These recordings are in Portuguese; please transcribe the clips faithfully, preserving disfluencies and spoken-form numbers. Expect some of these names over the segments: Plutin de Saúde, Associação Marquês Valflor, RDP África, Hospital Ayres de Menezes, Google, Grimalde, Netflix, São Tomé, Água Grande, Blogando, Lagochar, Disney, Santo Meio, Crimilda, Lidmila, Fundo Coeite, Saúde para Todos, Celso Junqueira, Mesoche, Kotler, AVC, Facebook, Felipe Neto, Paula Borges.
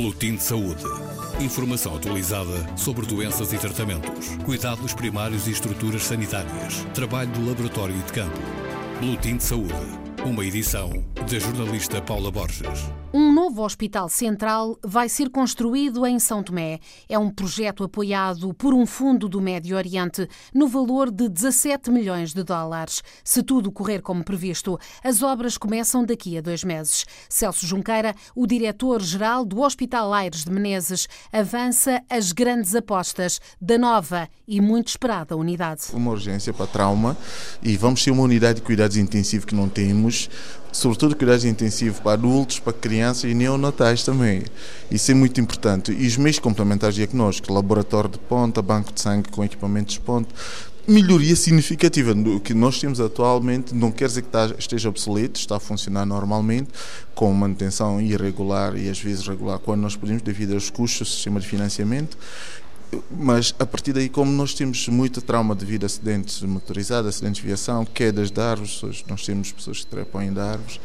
Plutin de Saúde. Informação atualizada sobre doenças e tratamentos, cuidados primários e estruturas sanitárias, trabalho do laboratório e de campo. Plutin de Saúde. Uma edição da jornalista Paula Borges. Um novo hospital central vai ser construído em São Tomé. É um projeto apoiado por um fundo do Médio Oriente no valor de dezassete milhões de dólares. Se tudo correr como previsto, as obras começam daqui a dois meses. Celso Junqueira, o diretor-geral do Hospital Ayres de Menezes, avança as grandes apostas da nova e muito esperada unidade. Uma urgência para trauma e vamos ter uma unidade de cuidados intensivos que não temos, sobretudo cuidados intensivos para adultos, para crianças e neonatais também. Isso é muito importante. E os meios complementares diagnósticos, laboratório de ponta, banco de sangue com equipamentos de ponta, melhoria significativa. O que nós temos atualmente não quer dizer que esteja obsoleto, está a funcionar normalmente, com manutenção irregular e às vezes regular quando nós podemos, devido aos custos do sistema de financiamento. Mas a partir daí, como nós temos muito trauma devido a acidentes motorizados, acidentes de viação, quedas de árvores, nós temos pessoas que trepam de árvores,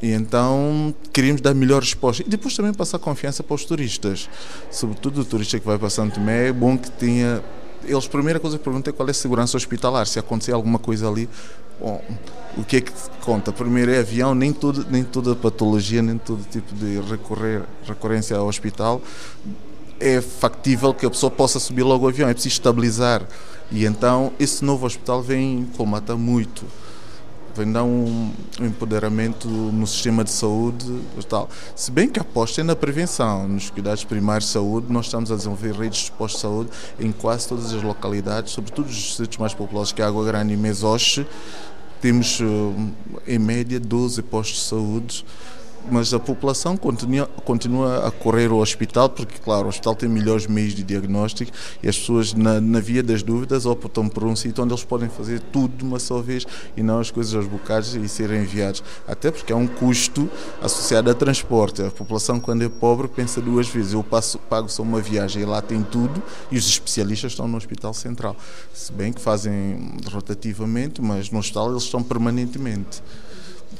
e então queríamos dar melhor resposta e depois também passar confiança para os turistas, sobretudo o turista que vai para Santo Meio. É bom que tenha, eles, a primeira coisa que perguntam é qual é a segurança hospitalar, se acontecer alguma coisa ali. Bom, o que é que conta? Primeiro é avião, nem, todo, nem toda patologia, nem todo tipo de recorrer, recorrência ao hospital é factível que a pessoa possa subir logo o avião, é preciso estabilizar. E então esse novo hospital vem colmatar muito, vem dar um empoderamento no sistema de saúde e tal. Se bem que aposta é na prevenção, nos cuidados primários de saúde. Nós estamos a desenvolver redes de postos de saúde em quase todas as localidades, sobretudo os distritos mais populosos, que é Água Grande e Mesoche. Temos em média doze postos de saúde, mas a população continua, continua a correr ao hospital, porque, claro, o hospital tem melhores meios de diagnóstico e as pessoas, na, na via das dúvidas, optam por um sítio onde eles podem fazer tudo de uma só vez e não as coisas aos bocados e serem enviados. Até porque há um custo associado a transporte. A população, quando é pobre, pensa duas vezes. Eu passo, pago só uma viagem e lá tem tudo, e os especialistas estão no hospital central. Se bem que fazem rotativamente, mas no hospital eles estão permanentemente.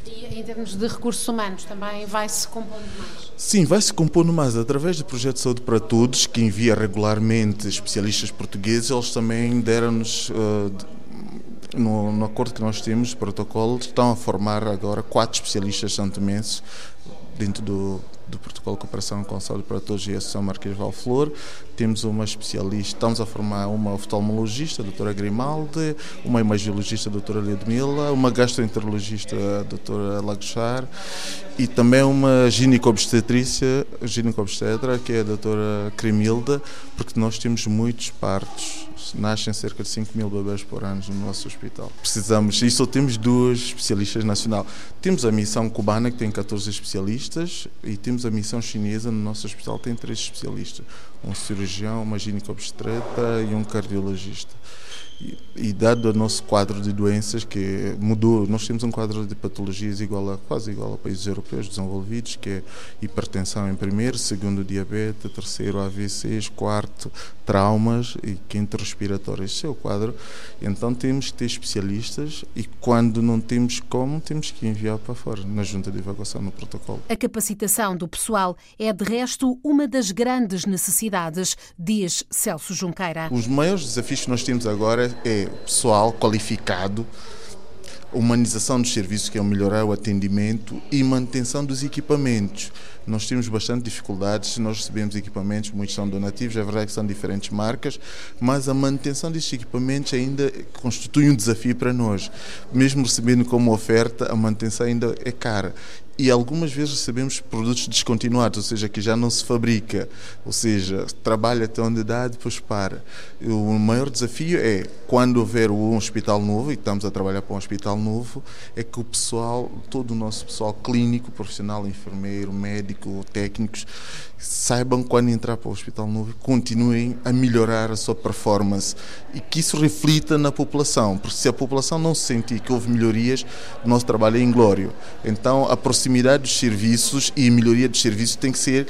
E em termos de recursos humanos também vai-se compondo mais? Sim, vai-se compondo mais através do projeto Saúde para Todos, que envia regularmente especialistas portugueses. Eles também deram-nos, uh, no, no acordo que nós temos, de protocolo, estão a formar agora quatro especialistas santomenses dentro do, do protocolo de cooperação com a Saúde para Todos e a Associação Marquês Valflor. Temos uma especialista, estamos a formar uma oftalmologista, a doutora Grimalde, uma imagiologista, a doutora Lidmila, uma gastroenterologista, a doutora Lagochar, e também uma gineco-obstetrícia, gineco-obstetra, que é a doutora Crimilda, porque nós temos muitos partos. Nascem cerca de cinco mil bebês por ano no nosso hospital. Precisamos, e só temos duas especialistas nacional. Temos a missão cubana, que tem catorze especialistas, e temos a missão chinesa, no nosso hospital tem três especialistas, um cirurgião, uma gineco-obstetra e um cardiologista. E, e dado o nosso quadro de doenças, que mudou, nós temos um quadro de patologias igual a, quase igual a países europeus desenvolvidos, que é hipertensão em primeiro, segundo diabetes, terceiro A V Cs, quarto traumas e quinto respiratórios. Esse é o quadro. Então temos que ter especialistas e quando não temos como, temos que enviar para fora, na junta de evacuação, no protocolo. A capacitação do pessoal é, de resto, uma das grandes necessidades, diz Celso Junqueira. Os maiores desafios que nós temos agora é pessoal qualificado, humanização dos serviços, que é melhorar o atendimento, e manutenção dos equipamentos. Nós temos bastante dificuldades, nós recebemos equipamentos, muitos são donativos, é verdade que são diferentes marcas, mas a manutenção destes equipamentos ainda constitui um desafio para nós. Mesmo recebendo como oferta, a manutenção ainda é cara. E algumas vezes recebemos produtos descontinuados, ou seja, que já não se fabrica, ou seja, trabalha até onde dá e depois para. O maior desafio é, quando houver um hospital novo, e estamos a trabalhar para um hospital novo, é que o pessoal, todo o nosso pessoal clínico, profissional, enfermeiro, médico, técnicos, saibam quando entrar para o hospital novo e continuem a melhorar a sua performance e que isso reflita na população, porque se a população não sentir que houve melhorias, o nosso trabalho é inglório. Então, a proximidade dos serviços e melhoria dos serviços tem que ser,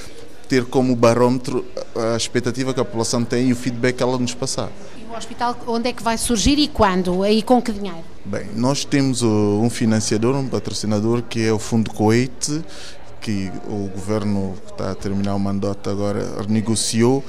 ter como barómetro a expectativa que a população tem e o feedback que ela nos passar. E o hospital, onde é que vai surgir e quando? E com que dinheiro? Bem, nós temos um financiador, um patrocinador, que é o Fundo Coeite, que o governo que está a terminar o mandato agora renegociou,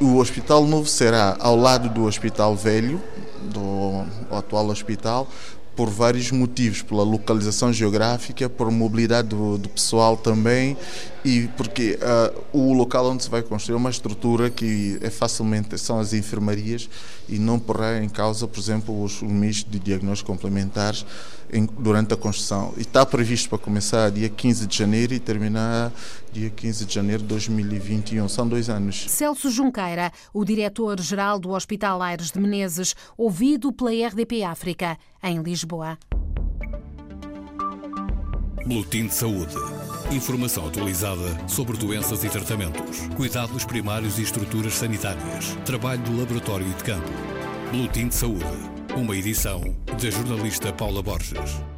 o Hospital Novo será ao lado do Hospital Velho, do atual hospital, por vários motivos, pela localização geográfica, por mobilidade do, do pessoal também, e porque uh, o local onde se vai construir é uma estrutura que é facilmente, são as enfermarias, e não porá em causa, por exemplo, os meios de diagnóstico complementares em, durante a construção. E está previsto para começar dia quinze de janeiro e terminar dia quinze de janeiro de dois mil e vinte e um. São dois anos. Celso Junqueira, o diretor-geral do Hospital Ayres de Menezes, ouvido pela R D P África, em Lisboa. Plutin de Saúde. Informação atualizada sobre doenças e tratamentos, cuidados primários e estruturas sanitárias, trabalho de laboratório e de campo. Plutin de Saúde. Uma edição da jornalista Paula Borges.